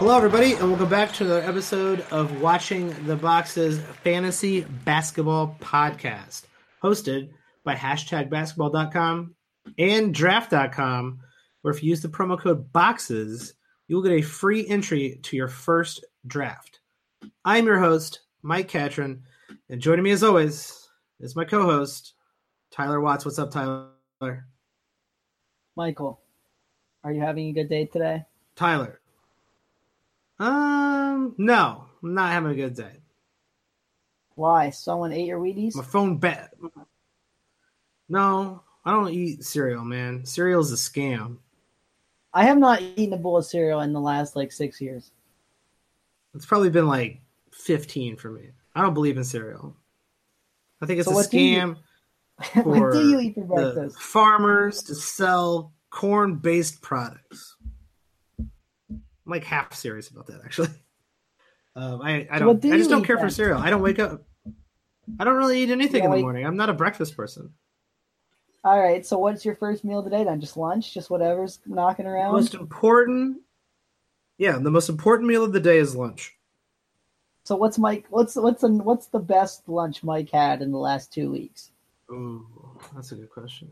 Hello, everybody, and welcome back to another episode of Watching the Boxes Fantasy Basketball Podcast, hosted by HashtagBasketball.com and Draft.com, where if you use the promo code BOXES, you'll get a free entry to your first draft. I'm your host, Mike Catron, and joining me as always is my co-host, Tyler Watts. What's up, Tyler? Michael, are you having a good day today? Tyler. No, I'm not having a good day. Why? Someone ate your Wheaties? My phone bet. No, I don't eat cereal, man. Cereal's a scam. I have not eaten a bowl of cereal in the last, 6 years. It's probably been, 15 for me. I don't believe in cereal. I think it's a scam for the farmers to sell corn-based products. I'm half serious about that, actually. I just don't care for cereal. I don't wake up. I don't really eat anything in the morning. I'm not a breakfast person. All right. So what's your first meal today then? Just lunch? Just whatever's knocking around? The most important meal of the day is lunch. So what's Mike? What's the best lunch Mike had in the last 2 weeks? Ooh, that's a good question.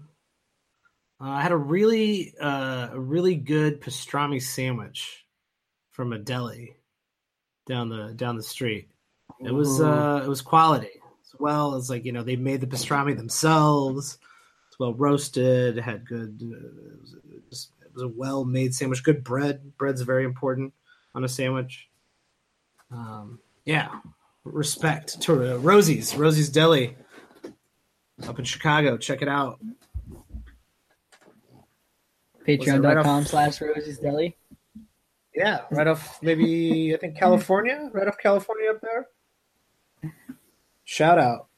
I had a really good pastrami sandwich from a deli down the street. It was quality as well. It's they made the pastrami themselves. It's well roasted. Had good. It was a well made sandwich. Good bread. Bread's very important on a sandwich. Respect to Rosie's Deli up in Chicago. Check it out. Patreon.com/Rosie's Deli. Yeah, right off maybe, I think, California. Right off California up there. Shout out.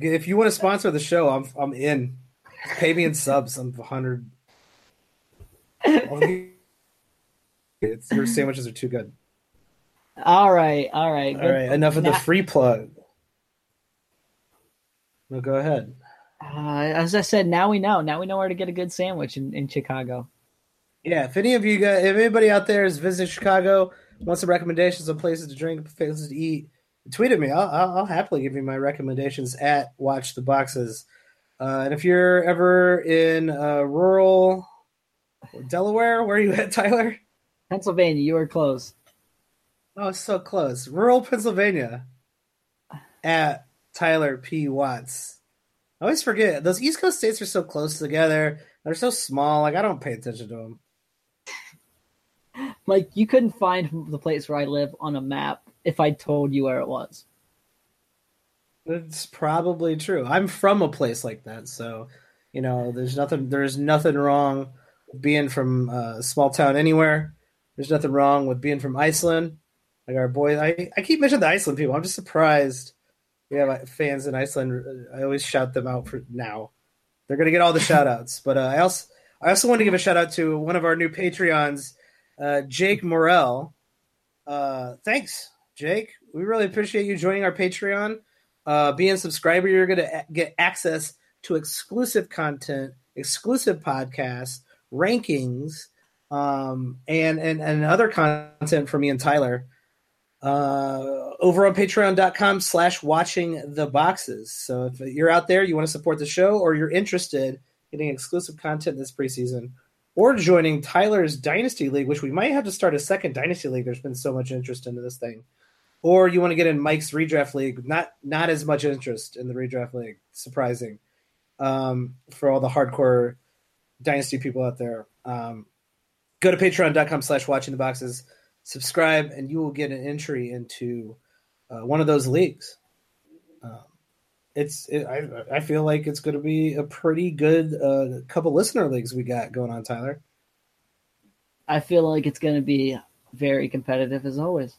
If you want to sponsor the show, I'm in. Pay me in subs. I'm 100. Your sandwiches are too good. All right. All right, enough of the free plug. No, go ahead. As I said, now we know. Now we know where to get a good sandwich in Chicago. Yeah, if anybody out there is visiting Chicago, wants some recommendations on places to drink, places to eat, tweet at me. I'll happily give you my recommendations at Watch the Boxes. And if you're ever in rural Delaware, where are you at, Tyler? Pennsylvania. You are close. Oh, so close. Rural Pennsylvania at Tyler P. Watts. I always forget. Those East Coast states are so close together. They're so small. I don't pay attention to them. You couldn't find the place where I live on a map if I told you where it was. It's probably true. I'm from a place like that, so there's nothing wrong with being from a small town anywhere. There's nothing wrong with being from Iceland. Our boy, I keep mentioning the Iceland people. I'm just surprised we have fans in Iceland. I always shout them out for now. They're going to get all the shout-outs. But I also want to give a shout-out to one of our new Patreons, Jake Morrell. Thanks, Jake. We really appreciate you joining our Patreon. Being a subscriber, you're going to get access to exclusive content, exclusive podcasts, rankings, and other content from me and Tyler over on patreon.com/watchingtheboxes. So if you're out there, you want to support the show, or you're interested in getting exclusive content this preseason, or joining Tyler's Dynasty League, which we might have to start a second Dynasty League. There's been so much interest into this thing. Or you want to get in Mike's Redraft League. Not as much interest in the Redraft League. Surprising. For all the hardcore Dynasty people out there. Go to patreon.com/watchingtheboxes. Subscribe, and you will get an entry into one of those leagues. I feel like it's going to be a pretty good couple listener leagues we got going on, Tyler. I feel like it's going to be very competitive as always.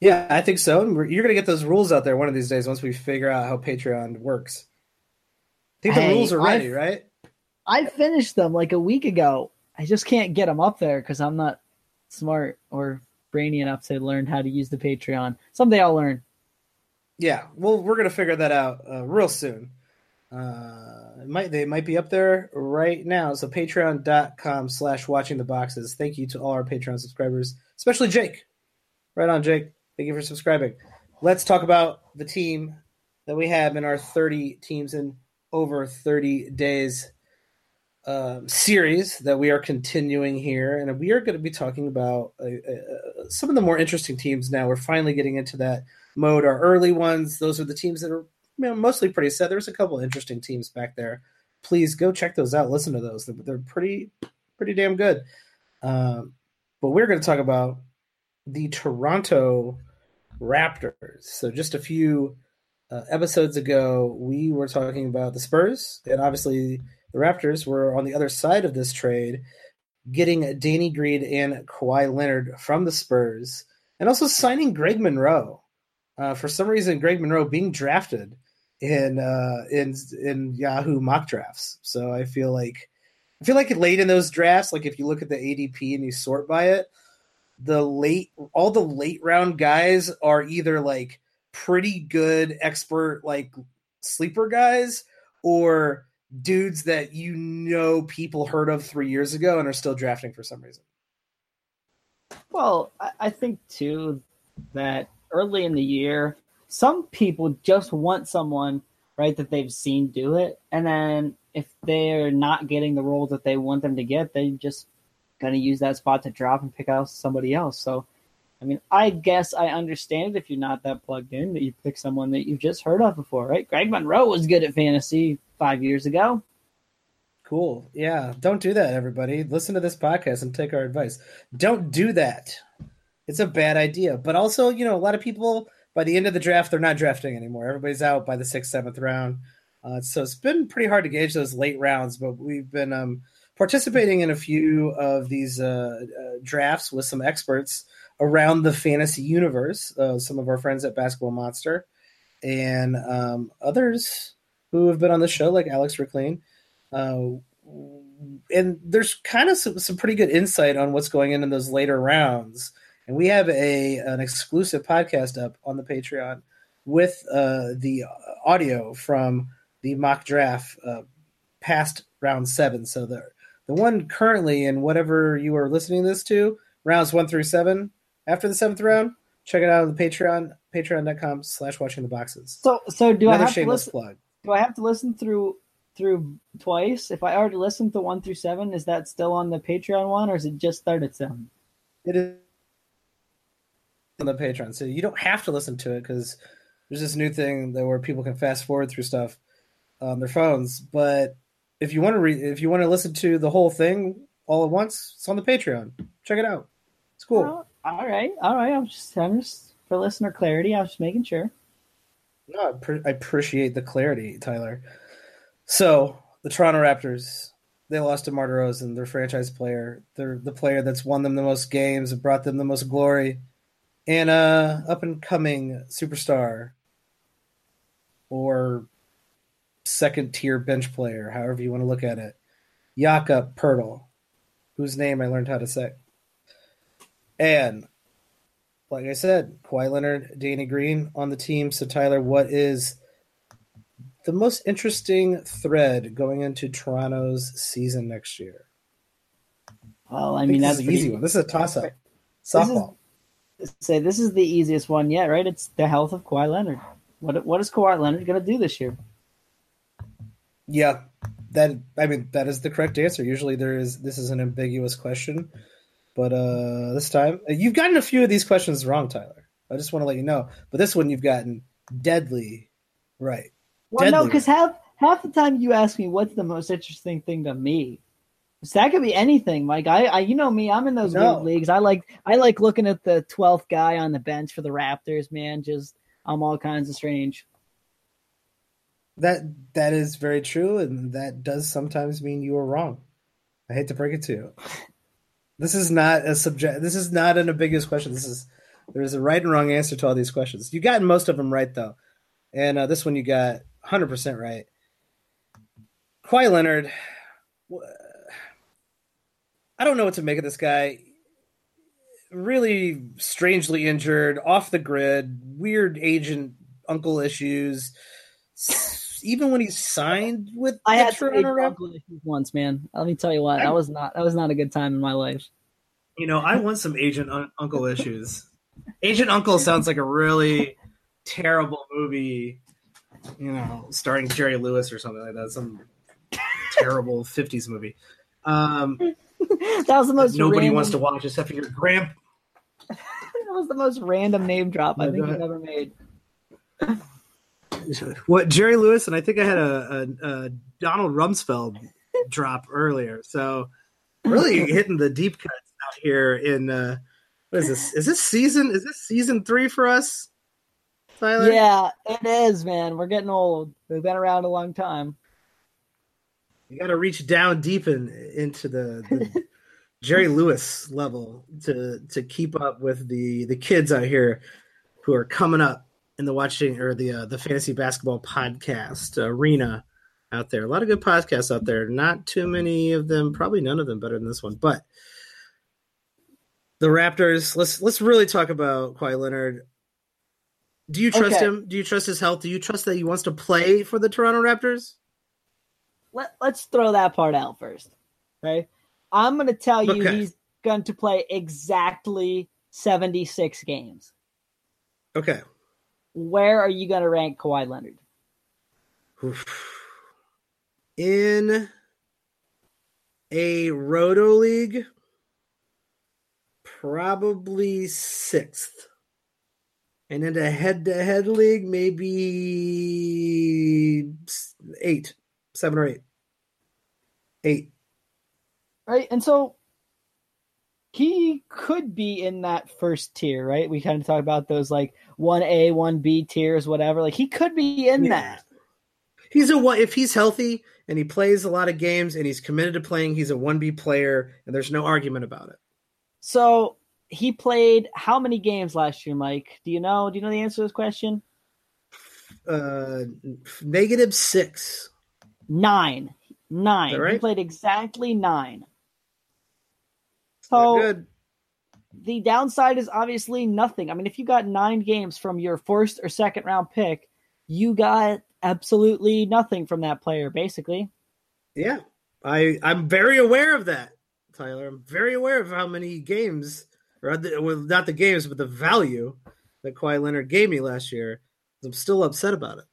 Yeah, I think so. And you're going to get those rules out there one of these days once we figure out how Patreon works. I think the rules are ready, right? I finished them a week ago. I just can't get them up there because I'm not smart or brainy enough to learn how to use the Patreon. Someday I'll learn. Yeah, well, we're going to figure that out real soon. They might be up there right now. So patreon.com/watchingtheboxes. Thank you to all our Patreon subscribers, especially Jake. Right on, Jake. Thank you for subscribing. Let's talk about the team that we have in our 30 teams in over 30 days series that we are continuing here. And we are going to be talking about some of the more interesting teams now. We're finally getting into that mode. Our early ones, those are the teams that are mostly pretty set. There's a couple of interesting teams back there. Please go check those out. Listen to those. They're pretty damn good. But we're going to talk about the Toronto Raptors. So just a few episodes ago, we were talking about the Spurs, and obviously the Raptors were on the other side of this trade, getting Danny Green and Kawhi Leonard from the Spurs, and also signing Greg Monroe. For some reason, Greg Monroe being drafted in Yahoo mock drafts. So I feel like late in those drafts, like if you look at the ADP and you sort by it, all the late round guys are either like pretty good expert like sleeper guys or dudes that people heard of 3 years ago and are still drafting for some reason. Well, I think too that early in the year, some people just want someone, right, that they've seen do it. And then if they're not getting the role that they want them to get, they just going to use that spot to drop and pick out somebody else. So, I mean, I guess I understand if you're not that plugged in that you pick someone that you've just heard of before, right? Greg Monroe was good at fantasy 5 years ago. Cool. Yeah. Don't do that, everybody. Listen to this podcast and take our advice. Don't do that. It's a bad idea. But also, a lot of people, by the end of the draft, they're not drafting anymore. Everybody's out by the 6th, 7th round. So it's been pretty hard to gauge those late rounds, but we've been participating in a few of these drafts with some experts around the fantasy universe, some of our friends at Basketball Monster, and others who have been on the show, like Alex McLean. And there's kind of some pretty good insight on what's going in those later rounds. And we have an exclusive podcast up on the Patreon with the audio from the mock draft past round 7. So the one currently in whatever you are listening to this to, rounds 1 through 7, after the 7th round, check it out on the Patreon, patreon.com/watchingtheboxes. So do another I have shameless to listen, plug. Do I have to listen through twice? If I already listened to 1 through 7, is that still on the Patreon one, or is it just started 7? It is on the Patreon, so you don't have to listen to it because there's this new thing that where people can fast forward through stuff on their phones. But if you want to listen to the whole thing all at once, it's on the Patreon. Check it out. It's cool. All right. I'm just for listener clarity. I was just making sure. No, I appreciate the clarity, Tyler. So the Toronto Raptors. They lost to DeMar DeRozan, their franchise player. They're the player that's won them the most games and brought them the most glory. And up-and-coming superstar or second-tier bench player, however you want to look at it, Jakob Poeltl, whose name I learned how to say. And, like I said, Kawhi Leonard, Danny Green on the team. So, Tyler, what is the most interesting thread going into Toronto's season next year? Well, that's an easy one. This is a toss-up. Softball. Say this is the easiest one yet, right? It's the health of Kawhi Leonard. What is Kawhi Leonard going to do this year? Yeah, that is the correct answer. Usually this is an ambiguous question, but this time you've gotten a few of these questions wrong, Tyler. I just want to let you know, but this one you've gotten deadly right. Well, deadly. No, because half the time you ask me what's the most interesting thing to me. So that could be anything, Mike. I you know me, I'm in those weird leagues. I like looking at the 12th guy on the bench for the Raptors, man. Just I'm all kinds of strange. That is very true, and that does sometimes mean you are wrong. I hate to break it to you. This is not an ambiguous question. There is a right and wrong answer to all these questions. You got most of them right though, and this one you got 100% right. Kawhi Leonard. I don't know what to make of this guy. Really strangely injured, off the grid, weird agent uncle issues, even when he signed with the Toronto Raptors once, man. Let me tell you what, that was not a good time in my life. You know, I want some Agent Uncle issues. Agent Uncle sounds like a really terrible movie, you know, starring Jerry Lewis or something like that. Some terrible 50s movie. That was the most nobody random... wants to watch except for your grandpa. That was the most random name drop I think you've ever made. What, Jerry Lewis? And I think I had a Donald Rumsfeld drop earlier. So really hitting the deep cuts out here in what is this? Is this season 3 for us, Tyler? Yeah, it is, man. We're getting old. We've been around a long time. You got to reach down deep into the Jerry Lewis level to keep up with the kids out here who are coming up in the watching or the fantasy basketball podcast arena out there. A lot of good podcasts out there. Not too many of them, probably none of them better than this one. But the Raptors, let's really talk about Kawhi Leonard. Do you trust him? Do you trust his health? Do you trust that he wants to play for the Toronto Raptors? Let's throw that part out first. Okay? I'm going to tell you he's going to play exactly 76 games. Okay. Where are you going to rank Kawhi Leonard? In a Roto League, probably 6th. And in a head-to-head league, maybe 8. 7 or 8. 8. Right, and so he could be in that first tier, right? We kind of talk about those, like, 1A, 1B tiers, whatever. Like, he could be in that. He's if he's healthy and he plays a lot of games and he's committed to playing, he's a 1B player, and there's no argument about it. So he played how many games last year, Mike? Do you know the answer to this question? Negative 6. 9. Right? He played exactly 9. So good. The downside is obviously nothing. I mean, if you got 9 games from your first or second round pick, you got absolutely nothing from that player, basically. Yeah, I'm very aware of that, Tyler. I'm very aware of how many games, not the games, but the value that Kawhi Leonard gave me last year. I'm still upset about it.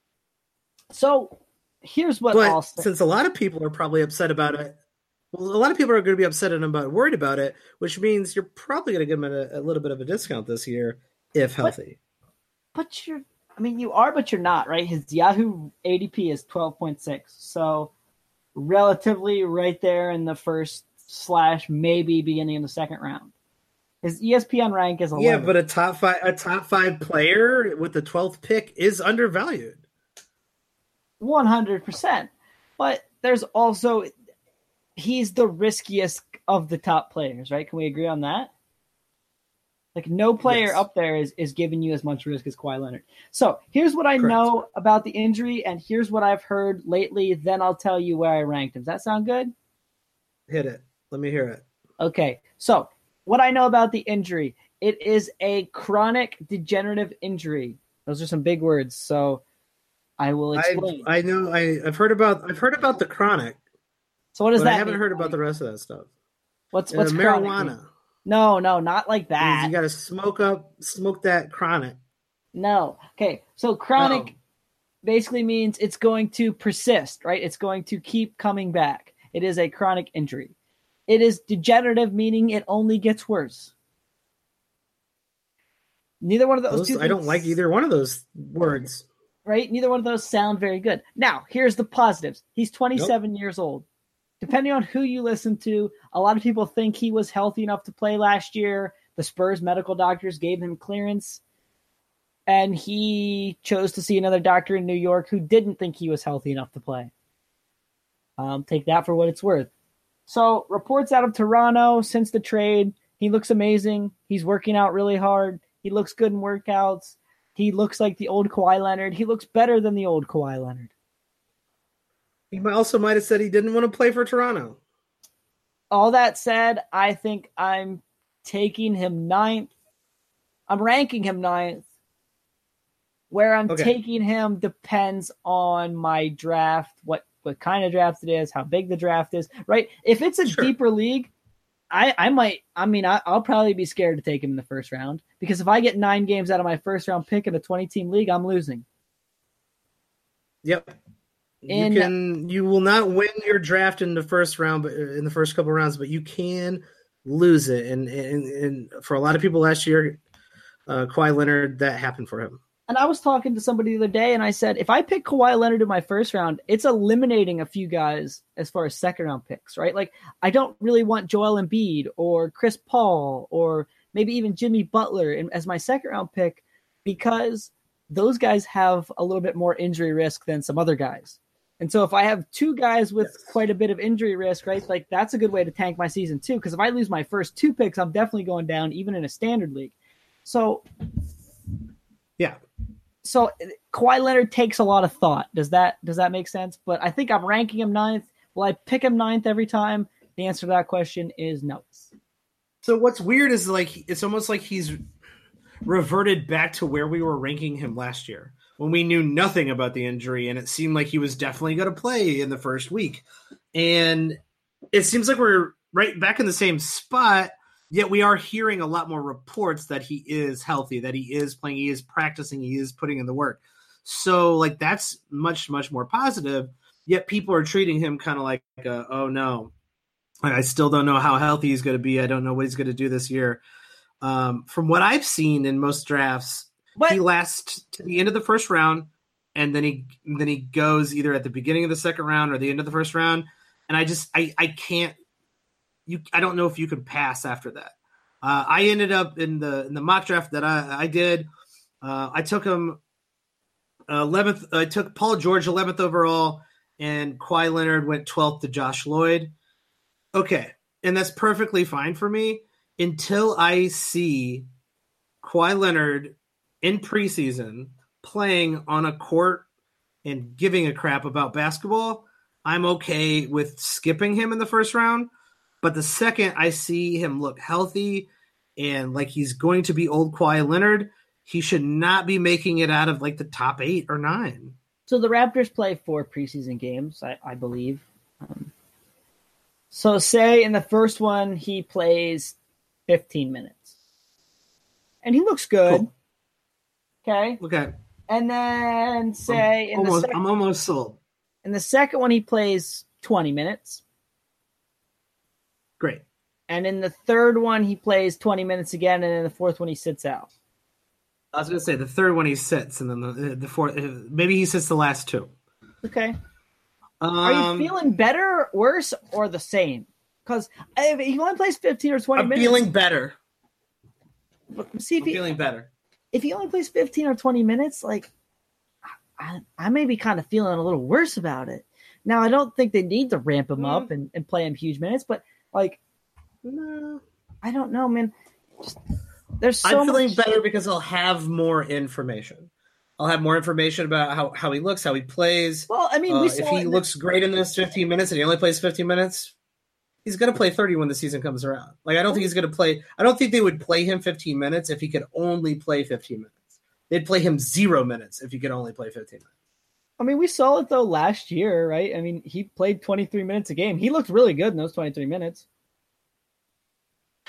So... Here's what I'll say. Since a lot of people are probably upset about it, a lot of people are going to be upset and worried about it, which means you're probably going to give them a little bit of a discount this year if healthy. But you're not, right? His Yahoo ADP is 12.6, so relatively right there in the first / maybe beginning in the second round. His ESPN rank is 11. Yeah, but a top five player with the 12th pick is undervalued. 100%. But there's also he's the riskiest of the top players, right? Can we agree on that? Like no player up there is giving you as much risk as Kawhi Leonard. So here's what I know about the injury and here's what I've heard lately. Then I'll tell you where I ranked him. Does that sound good? Hit it. Let me hear it. Okay. So what I know about the injury, it is a chronic degenerative injury. Those are some big words. So I will explain. I know. I've heard about the chronic. So what does that mean? I haven't heard about the rest of that stuff. What's marijuana? Mean? No, not like that. You got to smoke that chronic. No. Okay. So chronic basically means it's going to persist, right? It's going to keep coming back. It is a chronic injury. It is degenerative, meaning it only gets worse. Neither one of those two. I don't like either one of those words. Right? Neither one of those sound very good. Now, here's the positives. He's 27 years old. Depending on who you listen to, a lot of people think he was healthy enough to play last year. The Spurs medical doctors gave him clearance, and he chose to see another doctor in New York who didn't think he was healthy enough to play. Take that for what it's worth. So, reports out of Toronto since the trade, he looks amazing. He's working out really hard. He looks good in workouts. He looks like the old Kawhi Leonard. He looks better than the old Kawhi Leonard. He also might have said he didn't want to play for Toronto. All that said, I think I'm taking him 9th. I'm ranking him 9th. Where I'm taking him depends on my draft, what kind of draft it is, how big the draft is, right? If it's a deeper league, I'll probably be scared to take him in the first round, because if I get 9 games out of my first round pick in a 20-team league, I'm losing. Yep. And you will not win your draft in the first round, but in the first couple of rounds, but you can lose it. And for a lot of people last year, Kawhi Leonard, that happened for him. And I was talking to somebody the other day, and I said, if I pick Kawhi Leonard in my first round, it's eliminating a few guys as far as second-round picks, right? Like, I don't really want Joel Embiid or Chris Paul or maybe even Jimmy Butler as my second-round pick, because those guys have a little bit more injury risk than some other guys. And so if I have 2 guys with quite a bit of injury risk, right, like that's a good way to tank my season too, because if I lose my first 2 picks, I'm definitely going down, even in a standard league. So yeah. So Kawhi Leonard takes a lot of thought. Does that make sense? But I think I'm ranking him 9th. Will I pick him 9th every time? The answer to that question is no. So what's weird is, like, it's almost like he's reverted back to where we were ranking him last year, when we knew nothing about the injury and it seemed like he was definitely going to play in the first week. And it seems like we're right back in the same spot. Yet we are hearing a lot more reports that he is healthy, that he is playing, he is practicing, he is putting in the work. So, like, that's much, much more positive. Yet people are treating him kind of like, oh, no, I still don't know how healthy he's going to be. I don't know what he's going to do this year. From what I've seen in most drafts, he lasts to the end of the first round, and then he goes either at the beginning of the second round or the end of the first round. And I just – I can't – I don't know if you could pass after that. I ended up in the mock draft that I did. I took him 11th. I took Paul George 11th overall, and Kawhi Leonard went 12th to Josh Lloyd. Okay, and that's perfectly fine for me until I see Kawhi Leonard in preseason playing on a court and giving a crap about basketball. I'm okay with skipping him in the first round. But the second I see him look healthy and like he's going to be old Kawhi Leonard, he should not be making it out of like the top 8 or 9. So the Raptors play 4 preseason games, I believe. So say in the first one, he plays 15 minutes. And he looks good. Cool. Okay. And then say I'm almost sold. In the second one, he plays 20 minutes. Great. And in the third one, he plays 20 minutes again, and in the fourth one, he sits out. I was going to say the third one he sits, and then the fourth, maybe he sits the last 2. Okay. Are you feeling better, worse, or the same? Because if he only plays 15 or 20 minutes. I'm feeling better. Feeling better. If he only plays 15 or 20 minutes, like I may be kind of feeling a little worse about it. Now, I don't think they need to ramp him up and play him huge minutes, but like, no, I don't know, man. I'm feeling better because I'll have more information. I'll have more information about how he looks, how he plays. Well, I mean, looks great in those 15 minutes and he only plays 15 minutes, he's going to play 30 when the season comes around. Like, I don't think he's going to play. I don't think they would play him 15 minutes if he could only play 15 minutes. They'd play him 0 minutes if he could only play 15 minutes. I mean, we saw it, though, last year, right? I mean, he played 23 minutes a game. He looked really good in those 23 minutes,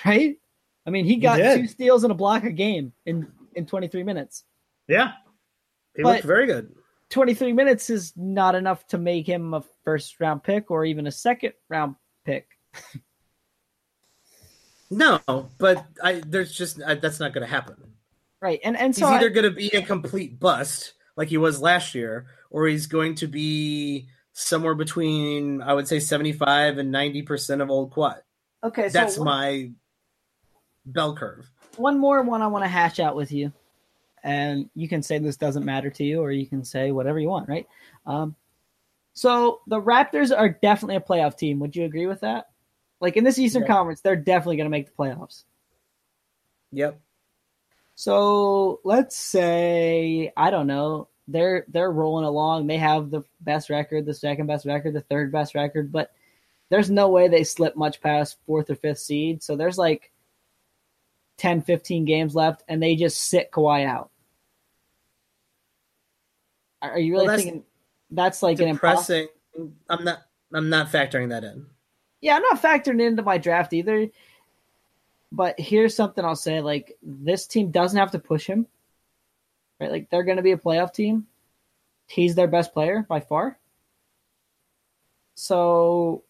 right? I mean, he got 2 steals and a block a game in 23 minutes. Yeah, he looked very good. 23 minutes is not enough to make him a first-round pick or even a second-round pick. No, but that's not going to happen. Right, and so he's either going to be a complete bust like he was last year, or he's going to be somewhere between, I would say, 75 and 90% of old Quad. Okay, so that's my bell curve. One more one I want to hash out with you, and you can say this doesn't matter to you, or you can say whatever you want, right? So the Raptors are definitely a playoff team. Would you agree with that? Like, in this Eastern Conference, they're definitely going to make the playoffs. Yep. So let's say, I don't know, they're rolling along. They have the best record, the second best record, the third best record, but there's no way they slip much past 4th or 5th seed. So there's like 10, 15 games left, and they just sit Kawhi out. Are you really thinking that's like depressing? I'm not factoring that in. Yeah, I'm not factoring into my draft either. But here's something I'll say: like, this team doesn't have to push him, right? Like, they're going to be a playoff team. He's their best player by far. So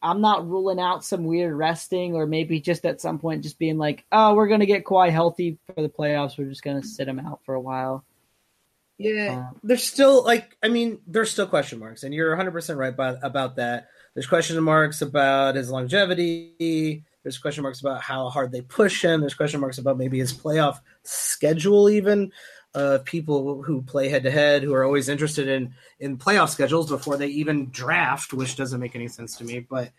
I'm not ruling out some weird resting, or maybe just at some point just being like, oh, we're going to get Kawhi healthy for the playoffs. We're just going to sit him out for a while. Yeah, there's still there's still question marks, and you're 100% right about that. There's question marks about his longevity. There's question marks about how hard they push him. There's question marks about maybe his playoff schedule even. People who play head-to-head who are always interested in playoff schedules before they even draft, which doesn't make any sense to me. But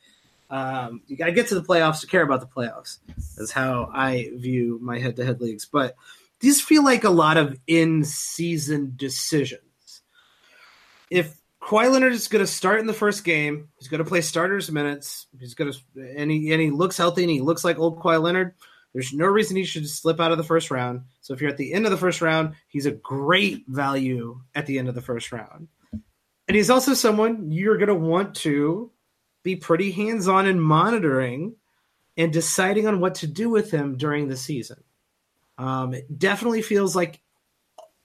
you got to get to the playoffs to care about the playoffs. That's how I view my head-to-head leagues. But these feel like a lot of in-season decisions. If Kawhi Leonard is going to start in the first game, he's going to play starters minutes, and he looks healthy and he looks like old Kawhi Leonard, there's no reason he should slip out of the first round. So if you're at the end of the first round, he's a great value at the end of the first round. And he's also someone you're going to want to be pretty hands-on in monitoring and deciding on what to do with him during the season. It definitely feels like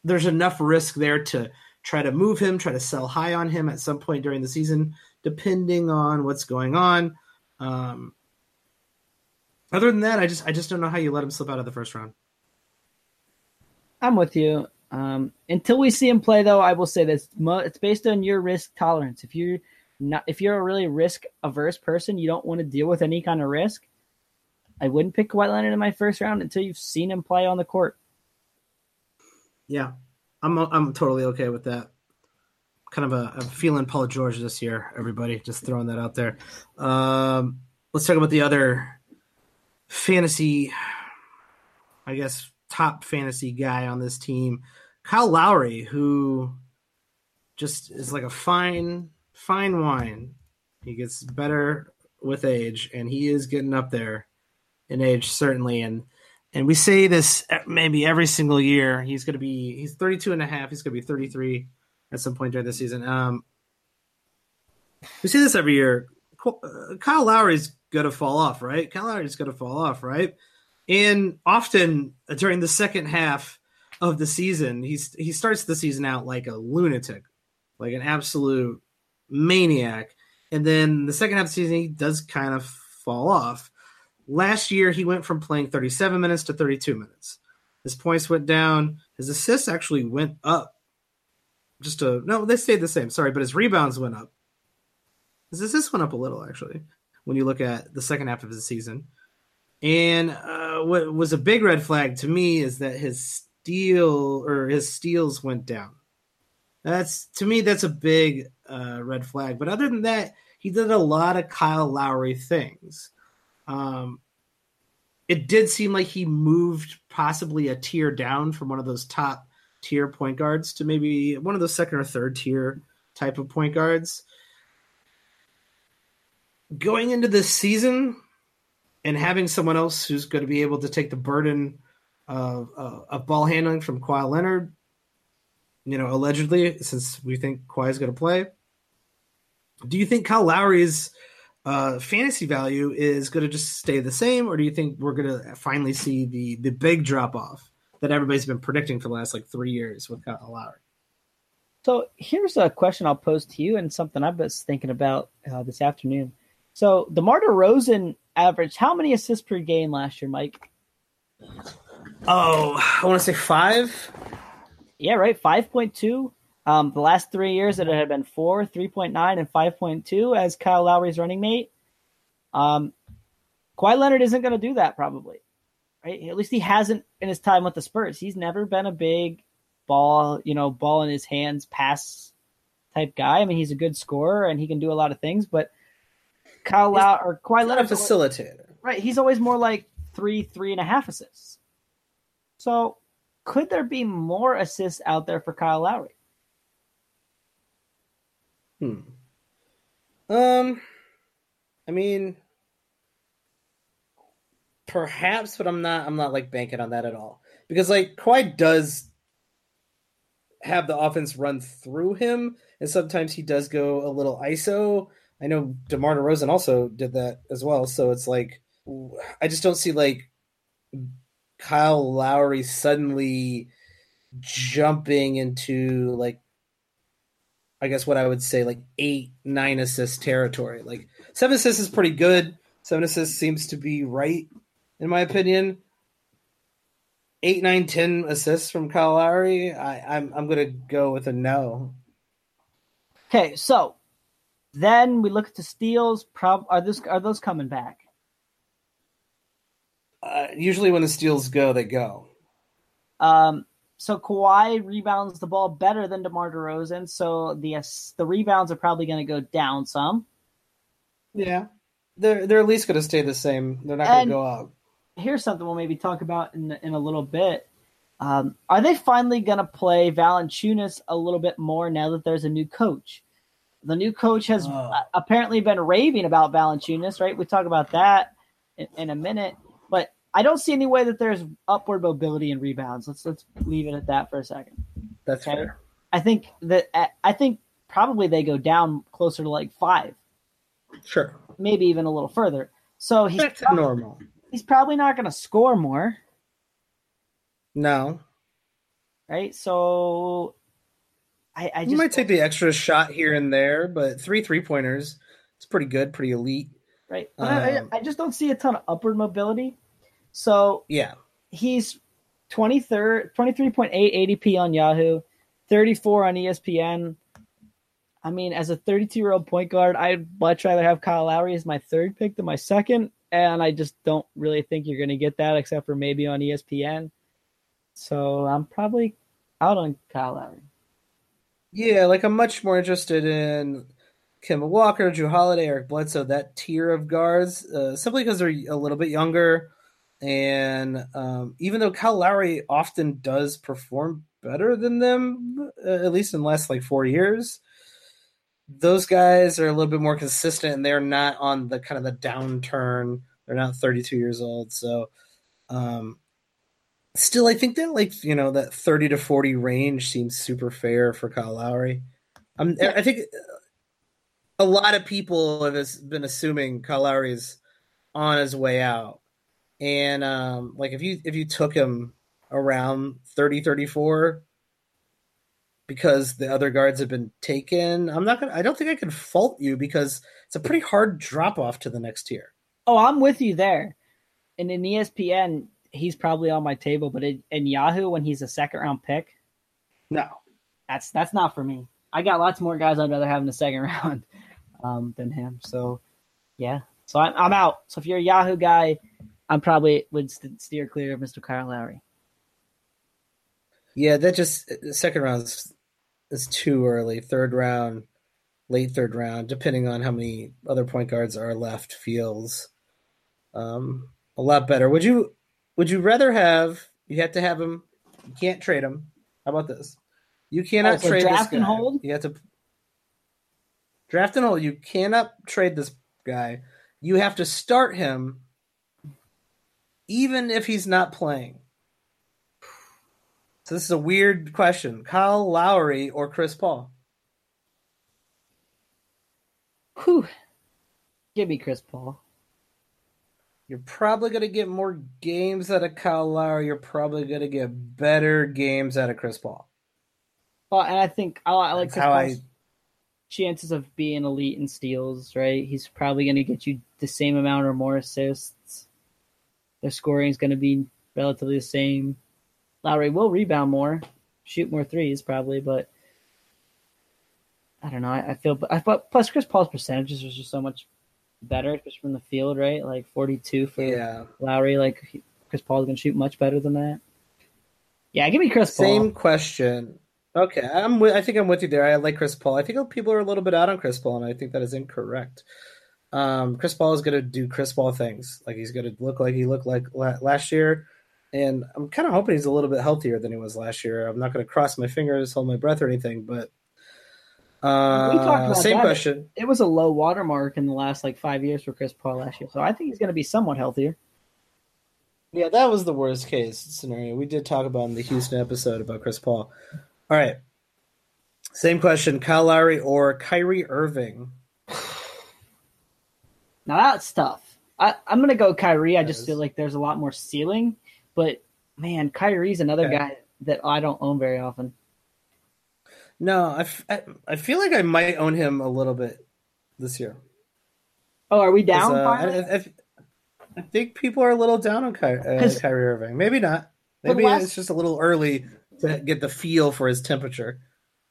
there's enough risk there to try to move him, try to sell high on him at some point during the season, depending on what's going on. Other than that, I just don't know how you let him slip out of the first round. I'm with you. Until we see him play, though, I will say this: it's based on your risk tolerance. If you're a really risk averse person, you don't want to deal with any kind of risk. I wouldn't pick Kawhi Leonard in my first round until you've seen him play on the court. Yeah, I'm totally okay with that. Kind of I'm feeling Paul George this year, everybody. Just throwing that out there. Let's talk about the other fantasy, I guess, top fantasy guy on this team, Kyle Lowry, who just is like a fine wine. He gets better with age, and he is getting up there in age, certainly. And we say this maybe every single year. He's 32 and a half. He's going to be 33 at some point during the season. We say this every year. Kyle Lowry's going to fall off, right? Kyle Lowry's going to fall off, right? And often during the second half of the season, he starts the season out like a lunatic, like an absolute maniac. And then the second half of the season, he does kind of fall off. Last year, he went from playing 37 minutes to 32 minutes. His points went down. His assists actually went up. They stayed the same. Sorry, but his rebounds went up. His assists went up a little, actually, when you look at the second half of the season. And what was a big red flag to me is that his steals went down. That's a big red flag. But other than that, he did a lot of Kyle Lowry things. It did seem like he moved possibly a tier down from one of those top tier point guards to maybe one of those second or third tier type of point guards. Going into this season and having someone else who's going to be able to take the burden of ball handling from Kawhi Leonard, allegedly, since we think Kawhi is going to play, do you think Kyle Lowry's fantasy value is going to just stay the same, or do you think we're going to finally see the big drop off that everybody's been predicting for the last 3 years with Kyle Lowry? So here's a question I'll pose to you, and something I was thinking about this afternoon. So DeMar DeRozan averaged how many assists per game last year, Mike? Oh, I want to say 5. Yeah, right, 5.2. The last 3 years, it had been 4, 3.9, and 5.2 as Kyle Lowry's running mate. Kawhi Leonard isn't going to do that probably, right? At least he hasn't in his time with the Spurs. He's never been a big ball in his hands, pass type guy. I mean, he's a good scorer and he can do a lot of things, but Kawhi Leonard, a facilitator, right? He's always more like 3.5 assists. So could there be more assists out there for Kyle Lowry? Perhaps, but I'm not banking on that at all, because Kawhi does have the offense run through him, and sometimes he does go a little ISO. I know DeMar DeRozan also did that as well, so it's like I just don't see like Kyle Lowry suddenly jumping into like I guess what I would say like 8-9 assist territory. Like 7 assists is pretty good. 7 assists seems to be right in my opinion. 8, 9, 10 assists from Kyle Lowry. I'm gonna go with a no. Okay, so then we look at the steals. Are those coming back? Usually when the steals go, they go. So Kawhi rebounds the ball better than DeMar DeRozan, so the rebounds are probably going to go down some. Yeah, they're at least going to stay the same. They're not going to go up. Here's something we'll maybe talk about in a little bit. Are they finally going to play Valanciunas a little bit more now that there's a new coach? The new coach has apparently been raving about Valanciunas, right? We talk about that in a minute, but I don't see any way that there's upward mobility in rebounds. Let's leave it at that for a second. That's okay? Fair. I think probably they go down closer to like 5. Sure. Maybe even a little further. So that's normal. He's probably not going to score more. No. Right? So I just you might take the extra shot here and there, but 3 3-pointers, it's pretty good, pretty elite. Right. I just don't see a ton of upward mobility. So yeah, he's 23rd, 23.8 ADP on Yahoo, 34 on ESPN. I mean, as a 32-year-old point guard, I'd much rather have Kyle Lowry as my third pick than my second, and I just don't really think you're going to get that except for maybe on ESPN. So I'm probably out on Kyle Lowry. Yeah, like I'm much more interested in Kemba Walker, Jrue Holiday, Eric Bledsoe, that tier of guards, simply because they're a little bit younger. And even though Kyle Lowry often does perform better than them, at least in the last like 4 years, those guys are a little bit more consistent and they're not on the kind of the downturn. They're not 32 years old. So still, I think that like, you know, that 30 to 40 range seems super fair for Kyle Lowry. I think a lot of people have been assuming Kyle Lowry is on his way out. And like if you took him around 30, 34, because the other guards have been taken, I don't think I can fault you because it's a pretty hard drop off to the next tier. Oh, I'm with you there. And in ESPN, he's probably on my table, but in Yahoo, when he's a second round pick, no, that's not for me. I got lots more guys I'd rather have in the second round than him. So yeah, so I'm out. So if you're a Yahoo guy, I probably would steer clear of Mr. Kyle Lowry. Yeah, second round is too early. Third round, late third round, depending on how many other point guards are left, feels a lot better. Would you rather have him? You can't trade him. How about this? You cannot trade this guy. Draft and hold? You have to draft and hold. You cannot trade this guy. You have to start him. Even if he's not playing. So this is a weird question. Kyle Lowry or Chris Paul? Whew. Give me Chris Paul. You're probably going to get more games out of Kyle Lowry. You're probably going to get better games out of Chris Paul. Well, and I think I like Chris Paul's chances of being elite in steals, right? He's probably going to get you the same amount or more assists. Their scoring is going to be relatively the same. Lowry will rebound more, shoot more threes probably, but I don't know. Plus Chris Paul's percentages was just so much better, just from the field, right? Like 42 for Lowry. Like Chris Paul's going to shoot much better than that. Yeah, give me Chris Paul. Same question. Okay, I think I'm with you there. I like Chris Paul. I think people are a little bit out on Chris Paul, and I think that is incorrect. Chris Paul is going to do Chris Paul things. Like he's going to look like he looked like last year. And I'm kind of hoping he's a little bit healthier than he was last year. I'm not going to cross my fingers, hold my breath or anything, but we talked about same that. Question. It was a low watermark in the last like 5 years for Chris Paul last year. So I think he's going to be somewhat healthier. Yeah, that was the worst case scenario. We did talk about in the Houston episode about Chris Paul. All right. Same question, Kyle Lowry or Kyrie Irving? Now that's tough. I'm going to go Kyrie. I just feel like there's a lot more ceiling. But, man, Kyrie's another guy that I don't own very often. No, I feel like I might own him a little bit this year. Oh, are we down? I think people are a little down on Kyrie Irving. Maybe not. Maybe it's just a little early to get the feel for his temperature.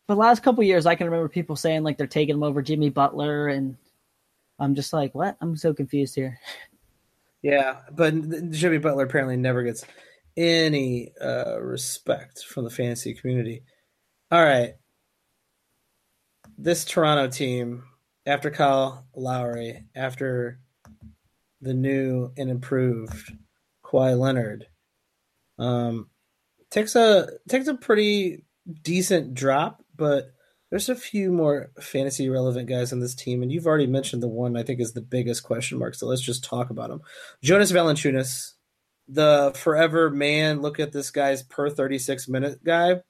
But last couple of years, I can remember people saying like they're taking him over Jimmy Butler, and I'm just like, what? I'm so confused here. Yeah, but Jimmy Butler apparently never gets any respect from the fantasy community. All right. This Toronto team, after Kyle Lowry, after the new and improved Kawhi Leonard, takes a pretty decent drop, but there's a few more fantasy relevant guys on this team, and you've already mentioned the one I think is the biggest question mark, so let's just talk about him. Jonas Valanciunas, the forever man. Look at this guy's per 36-minute guy.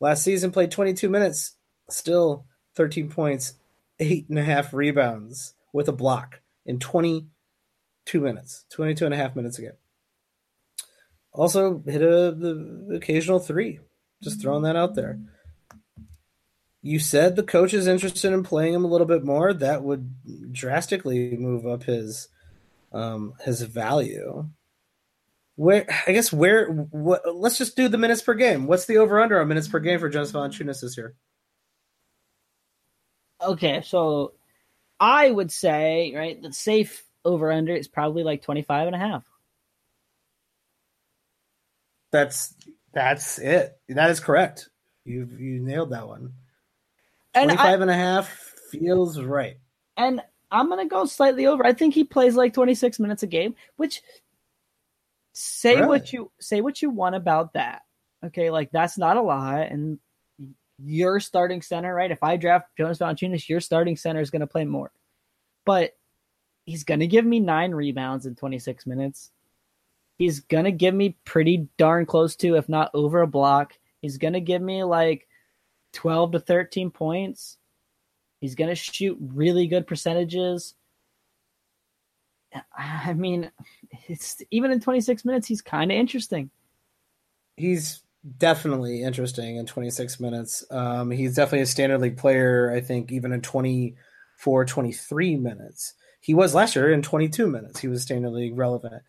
Last season played 22 minutes, still 13 points, 8.5 rebounds with a block in 22 and a half minutes ago. Also hit the occasional three. Just throwing that out there. You said the coach is interested in playing him a little bit more. That would drastically move up his value. Let's just do the minutes per game. What's the over-under on minutes per game for Jonas Valanciunas this year? Okay, so I would say, right, the safe over-under is probably like 25 and a half. That's it. That is correct. You nailed that one. 25 and a half feels right. And I'm going to go slightly over. I think he plays like 26 minutes a game, which say what you want about that. Okay, like that's not a lot. And your starting center, right? If I draft Jonas Valanciunas, your starting center is going to play more. But he's going to give me 9 rebounds in 26 minutes. He's going to give me pretty darn close to, if not over a block. He's going to give me like 12 to 13 points. He's going to shoot really good percentages. I mean, it's even in 26 minutes, he's kind of interesting. He's definitely interesting in 26 minutes. He's definitely a standard league player, I think, even in 24, 23 minutes. He was last year in 22 minutes. He was standard league relevant.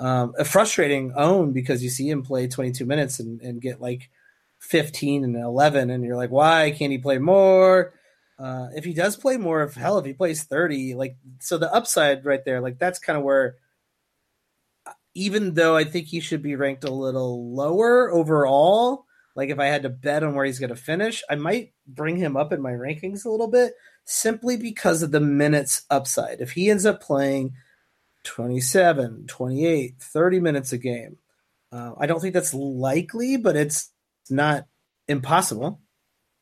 A frustrating own because you see him play 22 minutes and get like 15 and 11, and you're like, why can't he play more? If he does play more, if he plays 30, like, so the upside right there, like that's kind of where, even though I think he should be ranked a little lower overall, like if I had to bet on where he's going to finish, I might bring him up in my rankings a little bit simply because of the minutes upside. If he ends up playing 27, 28, 30 minutes a game. I don't think that's likely, but it's not impossible.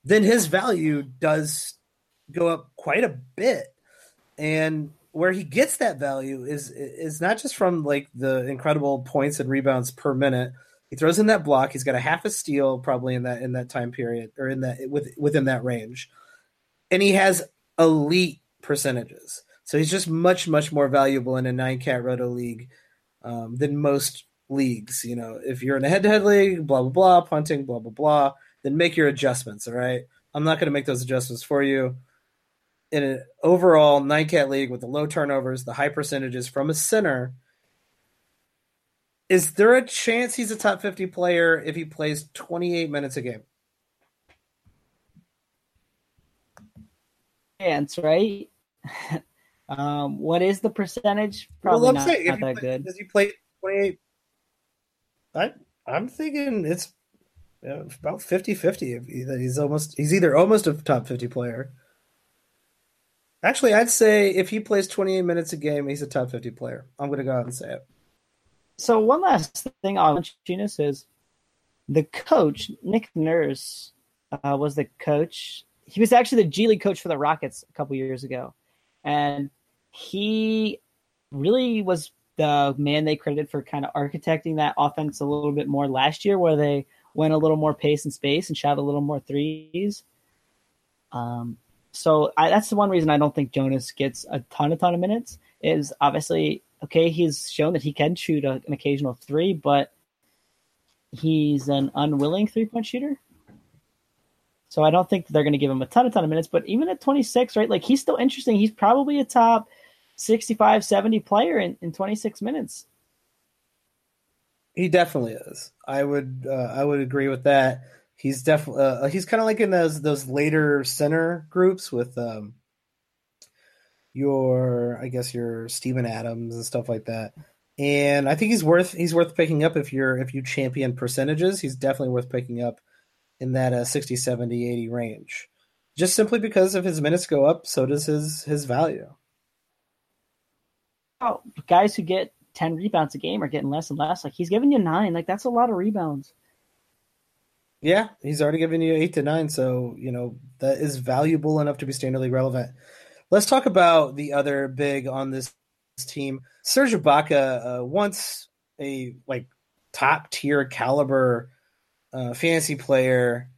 Then his value does go up quite a bit. And where he gets that value is not just from like the incredible points and rebounds per minute. He throws in that block. He's got a half a steal probably in that time period or within that range. And he has elite percentages. So he's just much, much more valuable in a 9-cat roto league than most leagues. You know, if you're in a head-to-head league, blah, blah, blah, punting, blah, blah, blah, then make your adjustments, all right? I'm not going to make those adjustments for you. In an overall 9-cat league with the low turnovers, the high percentages from a center, is there a chance he's a top 50 player if he plays 28 minutes a game? Chance, right? What is the percentage? Probably not that good. Does he play 28? I'm thinking it's about 50-50. He's either almost a top 50 player. Actually, I'd say if he plays 28 minutes a game, he's a top 50 player. I'm going to go out and say it. So one last thing on Genius is the coach, Nick Nurse, was the coach. He was actually the G League coach for the Rockets a couple years ago. And he really was the man they credited for kind of architecting that offense a little bit more last year, where they went a little more pace and space and shot a little more threes. So that's the one reason I don't think Jonas gets a ton of minutes is obviously, okay, he's shown that he can shoot an occasional three, but he's an unwilling three-point shooter. So I don't think they're going to give him a ton of minutes, but even at 26, right, like he's still interesting. He's probably a top 65, 70 player in 26 minutes. He definitely is. I would agree with that. He's definitely he's kind of like in those later center groups with your Steven Adams and stuff like that. And I think he's worth picking up if you champion percentages. He's definitely worth picking up in that 60, 70, 80 range, just simply because if his minutes go up, so does his value. Oh, guys who get 10 rebounds a game are getting less and less. Like he's giving you 9. Like that's a lot of rebounds. Yeah, he's already given you 8 to 9, so that is valuable enough to be standard league relevant. Let's talk about the other big on this team. Serge Ibaka, once a like top tier caliber fantasy player,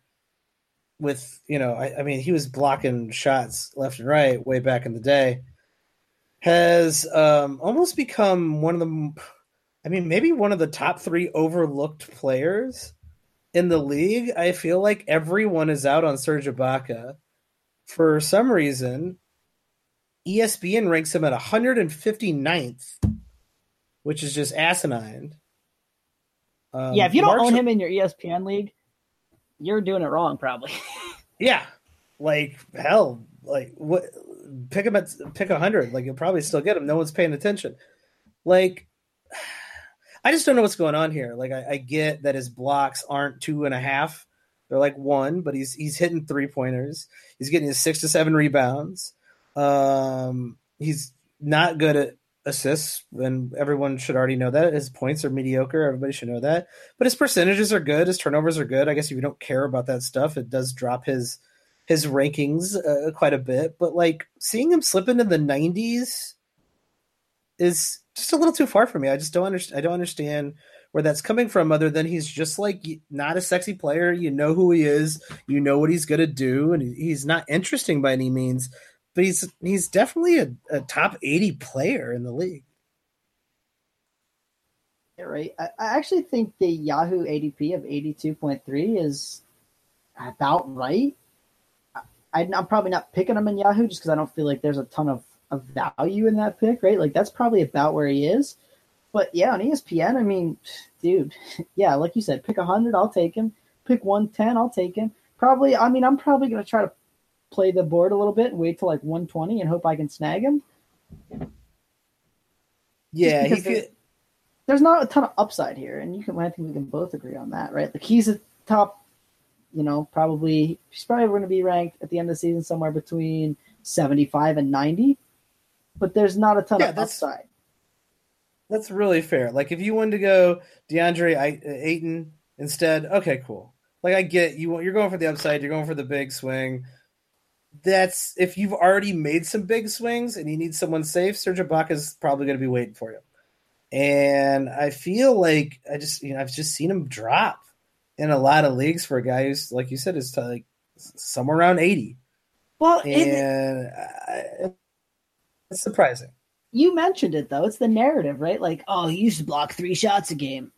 with he was blocking shots left and right way back in the day, has almost become maybe one of the top 3 overlooked players in the league. I feel like everyone is out on Serge Ibaka. For some reason, ESPN ranks him at 159th, which is just asinine. If you don't own him in your ESPN league, you're doing it wrong, probably. Yeah, like hell, like what? Pick him at pick 100. Like you'll probably still get him. No one's paying attention. Like, I just don't know what's going on here. Like I get that his blocks aren't 2.5. They're like 1, but he's hitting 3-pointers. He's getting his 6 to 7 rebounds. He's not good at assists, and everyone should already know that. His points are mediocre. Everybody should know that. But his percentages are good. His turnovers are good. I guess if you don't care about that stuff, it does drop his rankings quite a bit. But like seeing him slip into the 90s is just a little too far for me. I just don't understand. I don't understand where that's coming from, other than he's just like not a sexy player. You know who he is. You know what he's going to do, and he's not interesting by any means. But he's definitely a top 80 player in the league. Yeah, right. I actually think the Yahoo ADP of 82.3 is about right. I'm probably not picking him in Yahoo just because I don't feel like there's a ton of value in that pick, right? Like that's probably about where he is. But yeah, on ESPN, I mean, dude, yeah, like you said, pick 100, I'll take him. Pick 110, I'll take him. Probably, I mean, I'm probably going to try to play the board a little bit and wait till like 120 and hope I can snag him. Yeah, there's not a ton of upside here, and I think we can both agree on that, right? Like he's a top, he's probably going to be ranked at the end of the season somewhere between 75 and 90, but there's not a ton of upside. That's really fair. Like if you wanted to go DeAndre Ayton instead, okay, cool. Like I get you're going for the upside, you're going for the big swing. That's if you've already made some big swings and you need someone safe, Serge Ibaka is probably going to be waiting for you. And I feel like I've just seen him drop in a lot of leagues for a guy who's, like you said, is like somewhere around 80. Well, it's surprising. You mentioned it though. It's the narrative, right? Like, oh, he used to block 3 shots a game.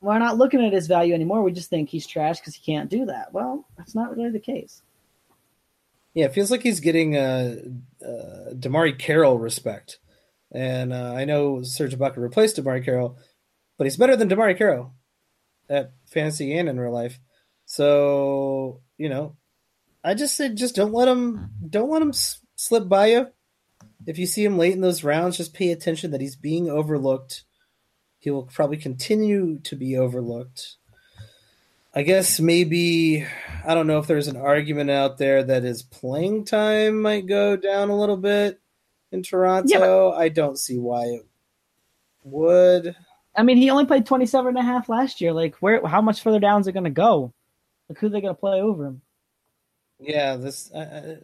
We're not looking at his value anymore. We just think he's trash because he can't do that. Well, that's not really the case. Yeah, it feels like he's getting Damari Carroll respect. And I know Serge Ibaka replaced Damari Carroll, but he's better than Damari Carroll at fantasy and in real life. So, I just said just don't let him slip by you. If you see him late in those rounds, just pay attention that he's being overlooked. He will probably continue to be overlooked. I guess maybe, I don't know if there's an argument out there that his playing time might go down a little bit in Toronto. Yeah, but I don't see why it would. I mean, he only played 27.5 last year. Like, how much further down is it going to go? Like, who are they going to play over him? Yeah,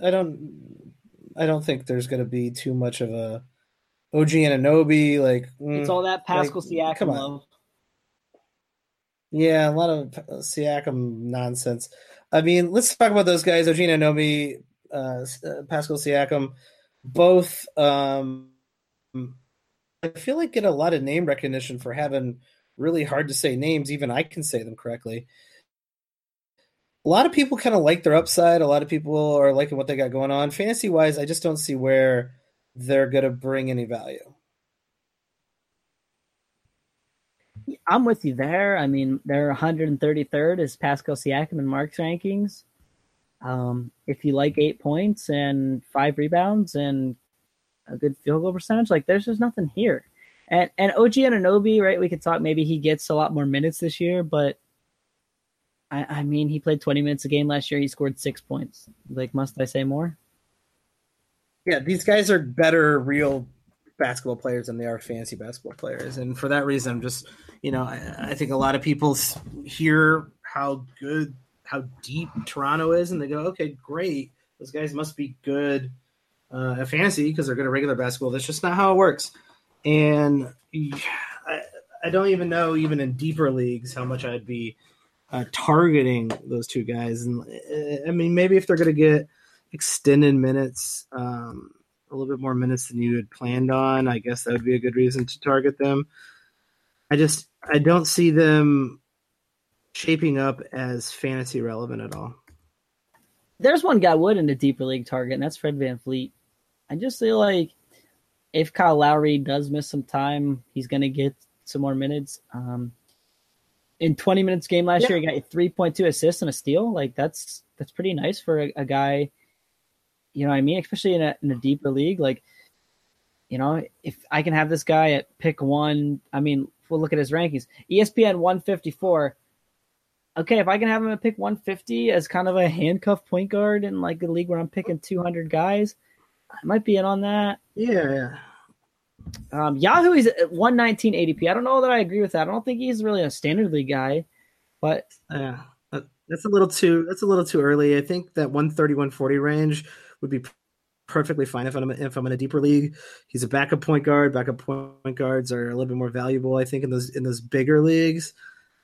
I don't think there's going to be too much of a OG Anunoby. Like, it's all that Pascal Siakam love. Yeah, a lot of Siakam nonsense. I mean, let's talk about those guys, OG Anunoby, Pascal Siakam, both. I feel like get a lot of name recognition for having really hard to say names. Even I can say them correctly. A lot of people kind of like their upside. A lot of people are liking what they got going on. Fantasy wise, I just don't see where they're going to bring any value. I'm with you there. I mean, they're 133rd is Pascal Siakam in Mark's rankings. If you like 8 points and 5 rebounds and a good field goal percentage, like there's just nothing here. And OG Anunoby, right? We could talk maybe he gets a lot more minutes this year, but I mean, he played 20 minutes a game last year. He scored 6 points. Like, must I say more? Yeah, these guys are better real basketball players than they are fantasy basketball players. And for that reason, I'm just, you know, I think a lot of people hear how good, how deep Toronto is, and they go, okay, great. Those guys must be good at fantasy because they're good at regular basketball. That's just not how it works. And I don't even know, even in deeper leagues, how much I'd be targeting those two guys. And I mean, maybe if they're going to get extended minutes, a little bit more minutes than you had planned on, I guess that would be a good reason to target them. I don't see them shaping up as fantasy relevant at all. There's one guy would in a deeper league target, and that's Fred VanVleet. I just feel like if Kyle Lowry does miss some time, he's going to get some more minutes. In 20 minutes game last year, he got 3.2 assists and a steal. Like that's pretty nice for a guy. You know what I mean? Especially in a deeper league. Like, you know, if I can have this guy at pick one, I mean, we'll look at his rankings. ESPN 154. Okay, if I can have him at pick 150 as kind of a handcuff point guard in like a league where I'm picking 200 guys, I might be in on that. Yeah. Yahoo is at 119 ADP. I don't know that I agree with that. I don't think he's really a standard league guy, but that's a little too early. I think that 130, 140 range would be perfectly fine if I'm in a deeper league. He's a backup point guard. Backup point guards are a little bit more valuable, I think, in those bigger leagues.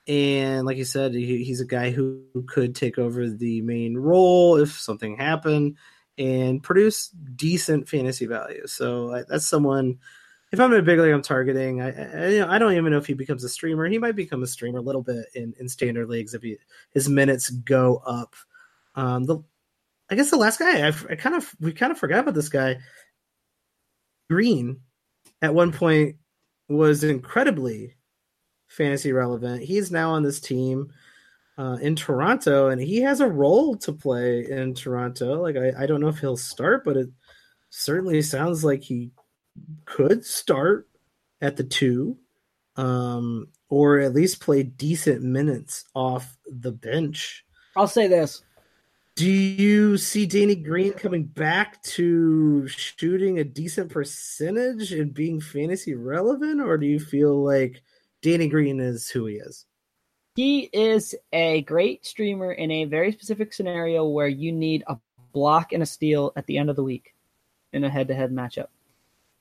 And like you said, he's a guy who could take over the main role if something happened and produce decent fantasy value. So that's someone. If I'm in a big league, I'm targeting. I don't even know if he becomes a streamer. He might become a streamer a little bit in standard leagues if his minutes go up. I guess the last guy we kind of forgot about this guy. Green, at one point, was incredibly fantasy relevant. He's now on this team in Toronto, and he has a role to play in Toronto. Like I don't know if he'll start, but it certainly sounds like he could start at the 2, or at least play decent minutes off the bench. I'll say this. Do you see Danny Green coming back to shooting a decent percentage and being fantasy relevant, or do you feel like Danny Green is who he is? He is a great streamer in a very specific scenario where you need a block and a steal at the end of the week in a head-to-head matchup,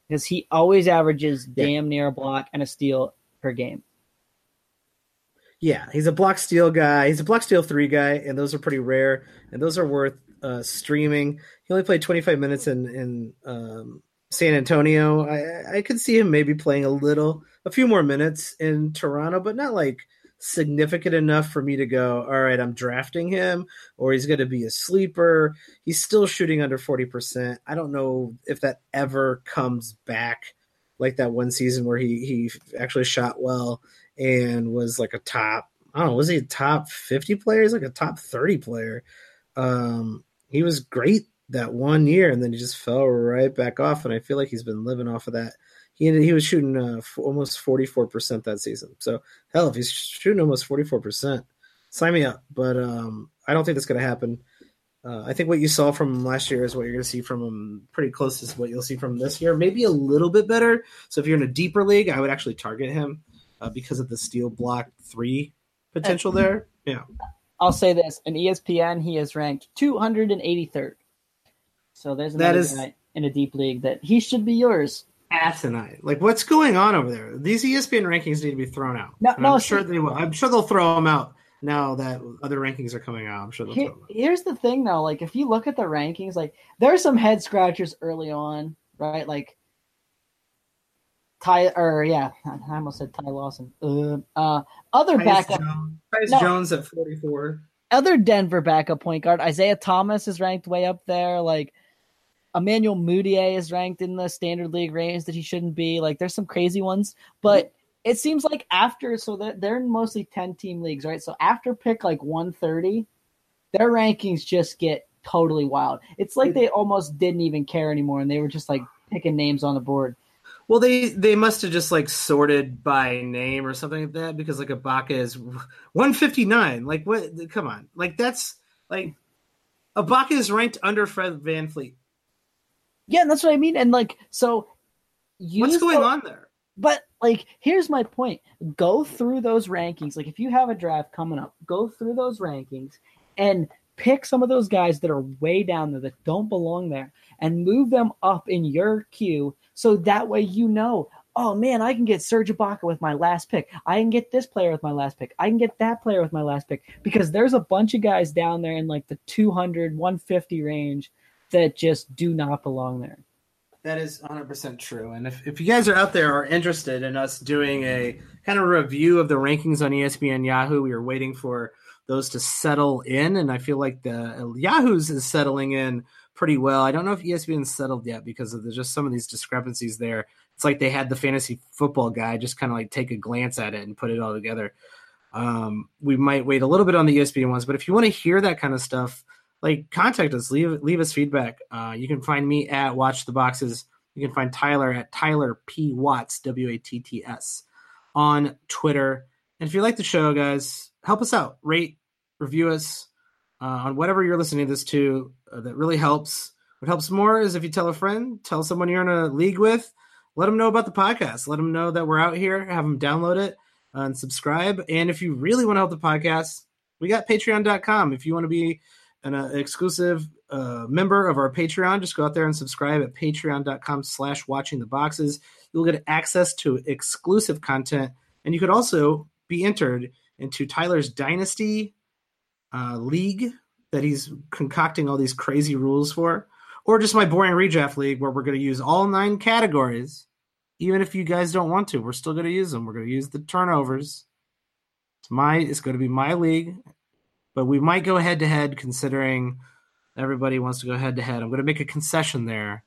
because he always averages damn near a block and a steal per game. Yeah, he's a block steal guy. He's a block steal 3 guy, and those are pretty rare, and those are worth streaming. He only played 25 minutes in San Antonio. I could see him maybe playing a few more minutes in Toronto, but not like significant enough for me to go, all right, I'm drafting him, or he's going to be a sleeper. He's still shooting under 40%. I don't know if that ever comes back, like that one season where he actually shot well and was like a top, I don't know, was he a top 50 player? He's like a top 30 player. He was great that one year, and then he just fell right back off, and I feel like he's been living off of that. He was shooting almost 44% that season. So, hell, if he's shooting almost 44%, sign me up. But I don't think that's going to happen. I think what you saw from him last year is what you're going to see from him, pretty close to what you'll see from him this year, maybe a little bit better. So if you're in a deeper league, I would actually target him because of the steal block 3 potential there. Yeah. I'll say this. In ESPN, he is ranked 283rd. So there's another guy in a deep league that he should be yours. Asinine. Like, what's going on over there? These ESPN rankings need to be thrown out. No, I'm sure they will. I'm sure they'll throw them out now that other rankings are coming out, I'm sure they'll throw them. Here's the thing, though. Like, if you look at the rankings, like, there are some head scratchers early on, right? Like, I almost said Ty Lawson. Other Tyus backup. Jones at 44. Other Denver backup point guard. Isaiah Thomas is ranked way up there. Like, Emmanuel Mudiay is ranked in the standard league range that he shouldn't be. Like, there's some crazy ones, but it seems like after, so they're mostly 10-team leagues, right? So after pick like 130, their rankings just get totally wild. It's like they almost didn't even care anymore, and they were just like picking names on the board. Well, they must have just like sorted by name or something like that, because like Ibaka is 159. Like, what? Come on, like that's like Ibaka is ranked under Fred VanVleet. Yeah, and that's what I mean. And, like, so... What's going on there? But, like, here's my point. Go through those rankings. Like, if you have a draft coming up, go through those rankings and pick some of those guys that are way down there that don't belong there and move them up in your queue so that way you know, oh, man, I can get Serge Ibaka with my last pick. I can get this player with my last pick. I can get that player with my last pick. Because there's a bunch of guys down there in, like, the 200, 150 range that just do not belong there. That is 100% true. And if you guys are out there are interested in us doing a kind of review of the rankings on ESPN Yahoo, we are waiting for those to settle in. And I feel like the Yahoo's is settling in pretty well. I don't know if ESPN's settled yet because of just some of these discrepancies there. It's like they had the fantasy football guy just kind of like take a glance at it and put it all together. We might wait a little bit on the ESPN ones, but if you want to hear that kind of stuff, like, contact us, leave us feedback. You can find me at Watch the Boxes. You can find Tyler at Tyler P. Watts, W-A-T-T-S, on Twitter. And if you like the show, guys, help us out. Rate, review us on whatever you're listening to this to. That really helps. What helps more is if you tell a friend, tell someone you're in a league with, let them know about the podcast. Let them know that we're out here. Have them download it and subscribe. And if you really want to help the podcast, we got Patreon.com. If you want to be an exclusive member of our Patreon, just go out there and subscribe at patreon.com/watchingtheboxes. You'll get access to exclusive content, and you could also be entered into Tyler's Dynasty League that he's concocting all these crazy rules for, or just my boring redraft league where we're going to use all 9 categories. Even if you guys don't want to, we're still going to use them. We're going to use the turnovers. It's going to be my league. But we might go head-to-head considering everybody wants to go head-to-head. I'm going to make a concession there.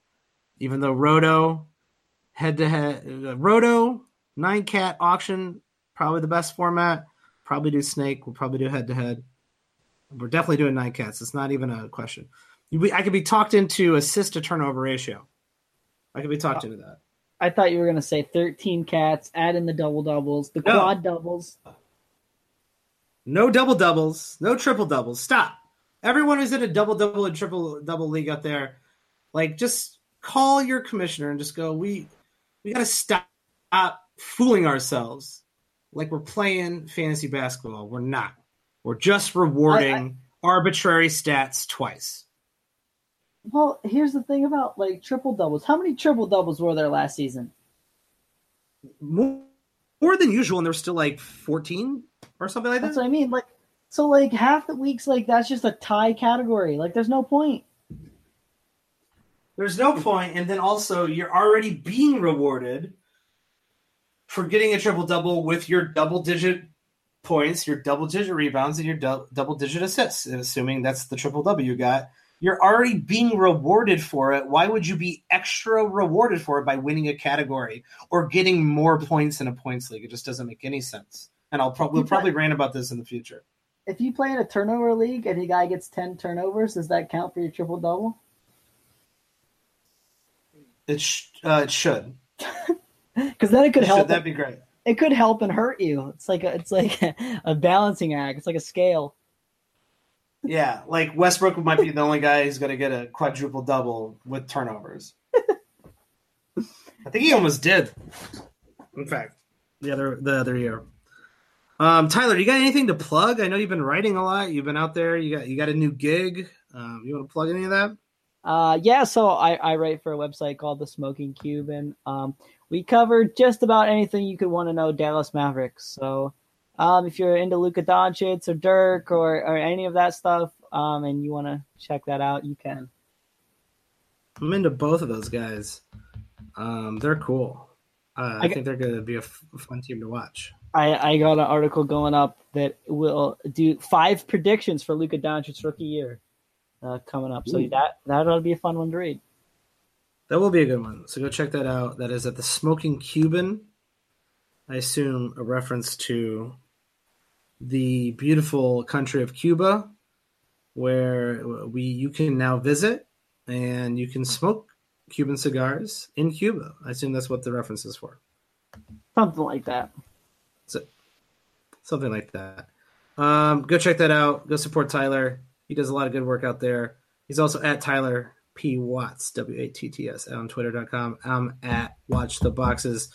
Even though Roto, head-to-head, Roto, 9-cat auction, probably the best format. Probably do snake. We'll probably do head-to-head. We're definitely doing 9 cats. It's not even a question. I could be talked into assist-to-turnover ratio. I could be talked into that. I thought you were going to say 13 cats, add in the double-doubles, the quad doubles. No double-doubles, no triple-doubles. Stop. Everyone who's in a double-double and triple-double league out there, like, just call your commissioner and just go, we got to stop fooling ourselves like we're playing fantasy basketball. We're not. We're just rewarding arbitrary stats twice. Well, here's the thing about, like, triple-doubles. How many triple-doubles were there last season? More than usual, and there were still, like, 14 or something like that. That's what I mean. Like, so, like, half the weeks, like, that's just a tie category. Like, there's no point. There's no point, and then also you're already being rewarded for getting a triple-double with your double-digit points, your double-digit rebounds, and your double-digit assists, and assuming that's the triple-double you got. You're already being rewarded for it. Why would you be extra rewarded for it by winning a category or getting more points in a points league? It just doesn't make any sense. And we'll probably rant about this in the future. If you play in a turnover league and a guy gets 10 turnovers, does that count for your triple-double? It should. Because then it could help. That'd be great. It could help and hurt you. It's like a balancing act. It's like a scale. Yeah, like Westbrook might be the only guy who's going to get a quadruple-double with turnovers. I think he almost did. In fact, the other year. Tyler, you got anything to plug? I know you've been writing a lot. You've been out there. You got a new gig. You want to plug any of that? Yeah. So I write for a website called The Smoking Cuban. We cover just about anything you could want to know Dallas Mavericks. So If you're into Luka Doncic or Dirk or any of that stuff, and you want to check that out, you can. I'm into both of those guys. They're cool. I think they're going to be a fun team to watch. I got an article going up that will do 5 predictions for Luka Doncic's rookie year coming up. So that ought to be a fun one to read. That will be a good one. So go check that out. That is at The Smoking Cuban. I assume a reference to the beautiful country of Cuba, where you can now visit and you can smoke Cuban cigars in Cuba. I assume that's what the reference is for. Something like that. Something like that. Go check that out. Go support Tyler. He does a lot of good work out there. He's also at Tyler P. Watts, W-A-T-T-S, on Twitter.com. I'm at Watch the Boxes.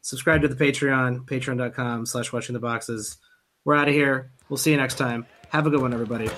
Subscribe to the Patreon, patreon.com/watchingtheboxes. We're out of here. We'll see you next time. Have a good one, everybody.